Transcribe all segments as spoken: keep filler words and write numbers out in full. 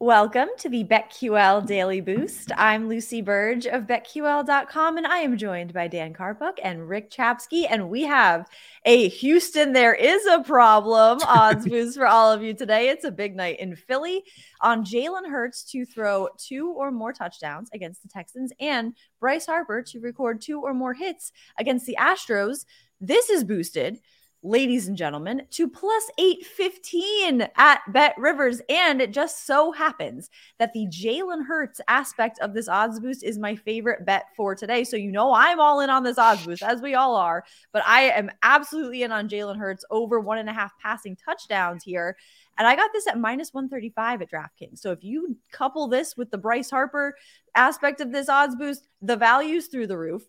Welcome to the BetQL Daily Boost. I'm Lucy Burge of Bet Q L dot com, and I am joined by Dan Karpuck and Rick Chapsky, and we have a Houston There Is a Problem odds boost for all of you today. It's a big night in Philly on Jalen Hurts to throw two or more touchdowns against the Texans and Bryce Harper to record two or more hits against the Astros. This is boosted, ladies and gentlemen, to plus eight fifteen at Bet Rivers. And it just so happens that the Jalen Hurts aspect of this odds boost is my favorite bet for today. So you know I'm all in on this odds boost, as we all are. But I am absolutely in on Jalen Hurts over one and a half passing touchdowns here. And I got this at minus one thirty-five at DraftKings. So if you couple this with the Bryce Harper aspect of this odds boost, the value's through the roof.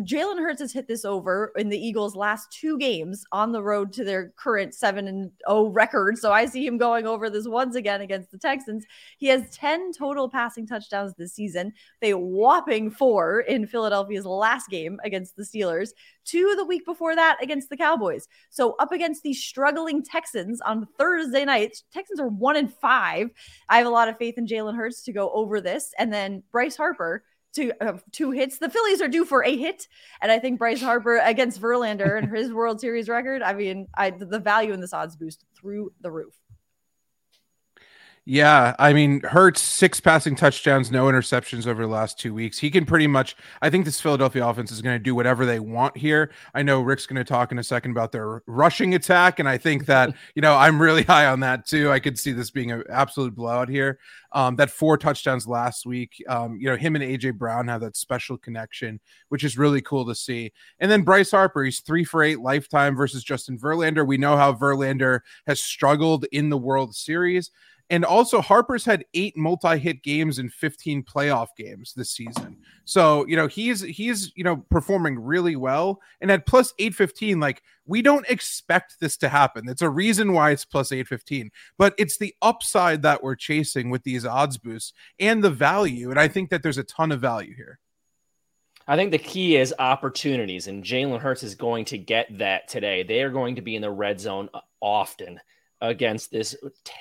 Jalen Hurts has hit this over in the Eagles' last two games on the road to their current seven and oh record. So I see him going over this once again against the Texans. He has ten total passing touchdowns this season. They whopping four in Philadelphia's last game against the Steelers, two the week before that against the Cowboys. So up against the struggling Texans on Thursday night, Texans are one and five. I have a lot of faith in Jalen Hurts to go over this. And then Bryce Harper, Two, uh, two hits. The Phillies are due for a hit, and I think Bryce Harper against Verlander and his World Series record, I mean, I, the value in this odds boost through the roof. Yeah, I mean, Hurts, six passing touchdowns, no interceptions over the last two weeks. He can pretty much, I think this Philadelphia offense is going to do whatever they want here. I know Rick's going to talk in a second about their rushing attack, and I think that, you know, I'm really high on that too. I could see this being an absolute blowout here. Um, that four touchdowns last week, um, you know, him and A J Brown have that special connection, which is really cool to see. And then Bryce Harper, he's three for eight lifetime versus Justin Verlander. We know how Verlander has struggled in the World Series. And also Harper's had eight multi-hit games and fifteen playoff games this season. So, you know, he's, he's, you know, performing really well, and at plus eight fifteen, like, we don't expect this to happen. It's a reason why it's plus eight fifteen, but it's the upside that we're chasing with these odds boosts and the value. And I think that there's a ton of value here. I think the key is opportunities, and Jalen Hurts is going to get that today. They are going to be in the red zone often against this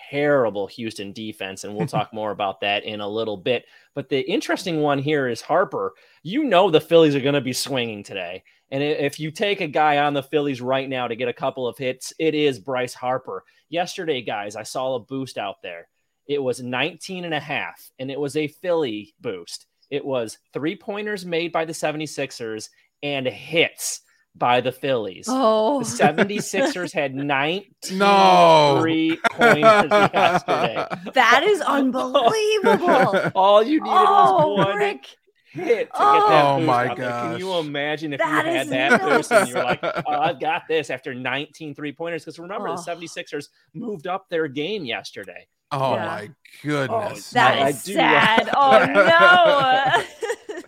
terrible Houston defense, and we'll talk more about that in a little bit. But the interesting one here is Harper. You know the Phillies are going to be swinging today, and if you take a guy on the Phillies right now to get a couple of hits, it is Bryce Harper. Yesterday, guys, I saw a boost out there. It was nineteen and a half, and it was a Philly boost. It was three-pointers made by the seventy-sixers and hits by the Phillies. Oh, the seventy-sixers had nineteen no. three pointers yesterday. That is unbelievable. All you needed oh, was one Rick. hit to oh, get that boost. Oh my gosh. Like, can you imagine if that you had that nuts. boost and you're like, oh, I've got this after nineteen three pointers? Because remember, oh. the seventy-sixers moved up their game yesterday. Oh yeah. my goodness. Oh, that no, is sad. That. Oh no.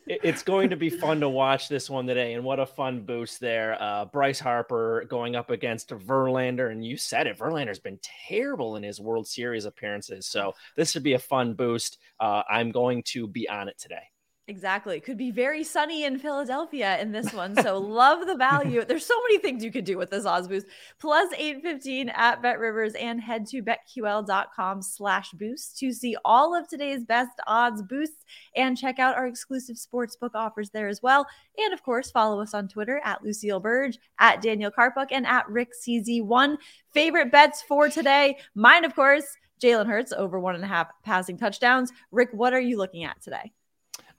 It's going to be fun to watch this one today, and what a fun boost there. Uh, Bryce Harper going up against Verlander, and you said it, Verlander's been terrible in his World Series appearances, so this should be a fun boost. Uh, I'm going to be on it today. Exactly. Could be very sunny in Philadelphia in this one. So love the value. There's so many things you could do with this odds boost. Plus eight fifteen at Bet Rivers, and head to BetQL.com slash boost to see all of today's best odds boosts and check out our exclusive sportsbook offers there as well. And of course, follow us on Twitter at Lucille Burge, at Daniel Karpuck, and at Rick C Z one. Favorite bets for today. Mine, of course, Jalen Hurts over one and a half passing touchdowns. Rick, what are you looking at today?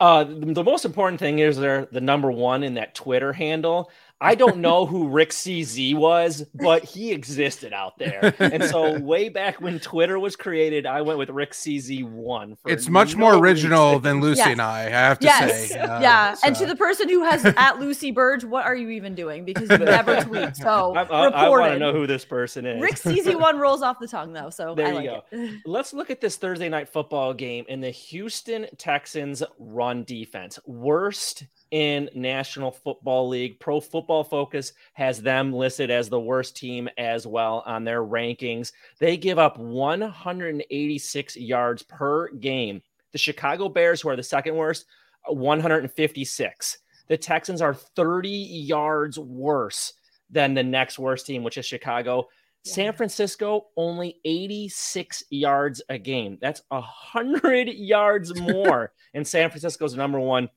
Uh, the, the most important thing is they're the number one in that Twitter handle. I don't know who Rick C Z was, but he existed out there. And so way back when Twitter was created, I went with Rick C Z one. For it's much no more original reason. Than Lucy yes. and I, I have to yes. say. Uh, yeah. So. And to the person who has at Lucy Burge, what are you even doing? Because you never tweet. So I, I, I want to know who this person is. Rick C Z one rolls off the tongue, though. So there I like you go. It. Let's look at this Thursday night football game and the Houston Texans run defense. Worst in National Football League. Pro Football Focus has them listed as the worst team as well on their rankings. They give up one hundred eighty-six yards per game. The Chicago Bears, who are the second worst, one hundred fifty-six. The Texans are thirty yards worse than the next worst team, which is Chicago. San Francisco, only eighty-six yards a game. That's one hundred yards more. And San Francisco's number one.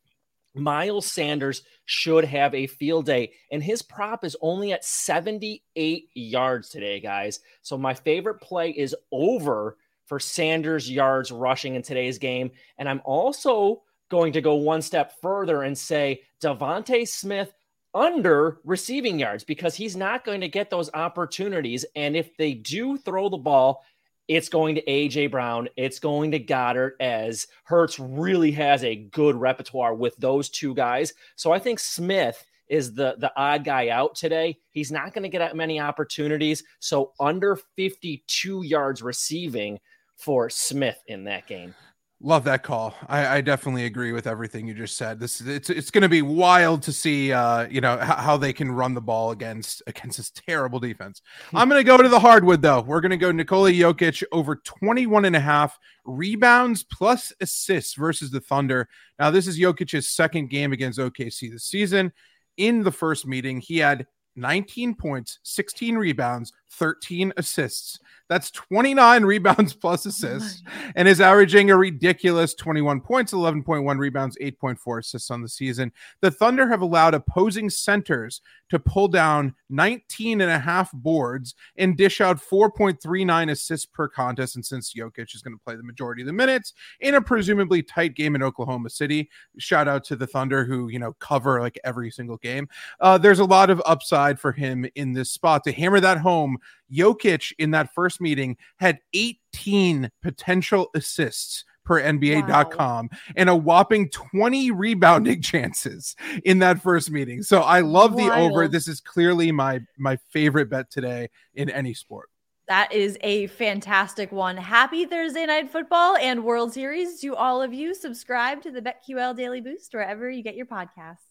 Miles Sanders should have a field day, and his prop is only at seventy-eight yards today, guys. So my favorite play is over for Sanders yards rushing in today's game. And I'm also going to go one step further and say Devontae Smith under receiving yards, because he's not going to get those opportunities. And if they do throw the ball, it's going to A J Brown. It's going to Goddard, as Hurts really has a good repertoire with those two guys. So I think Smith is the, the odd guy out today. He's not going to get many opportunities. So under fifty-two yards receiving for Smith in that game. Love that call. I, I definitely agree with everything you just said. This it's it's going to be wild to see, uh, you know, h- how they can run the ball against against this terrible defense. I'm going to go to the hardwood though. We're going to go Nikola Jokic over twenty-one and a half rebounds plus assists versus the Thunder. Now this is Jokic's second game against O K C this season. In the first meeting, he had nineteen points, sixteen rebounds, thirteen assists. That's twenty-nine rebounds plus assists, oh and is averaging a ridiculous twenty-one points, eleven point one rebounds, eight point four assists on the season. The Thunder have allowed opposing centers to pull down nineteen and a half boards and dish out four point three nine assists per contest. And since Jokic is going to play the majority of the minutes in a presumably tight game in Oklahoma City, shout out to the Thunder who, you know, cover like every single game. Uh, there's a lot of upside for him in this spot. To hammer that home, Jokic in that first meeting had eighteen potential assists per N B A dot com wow. and a whopping twenty rebounding chances in that first meeting. So I love Wild. The over. This is clearly my, my favorite bet today in any sport. That is a fantastic one. Happy Thursday Night Football and World Series to all of you. Subscribe to the BetQL Daily Boost wherever you get your podcasts.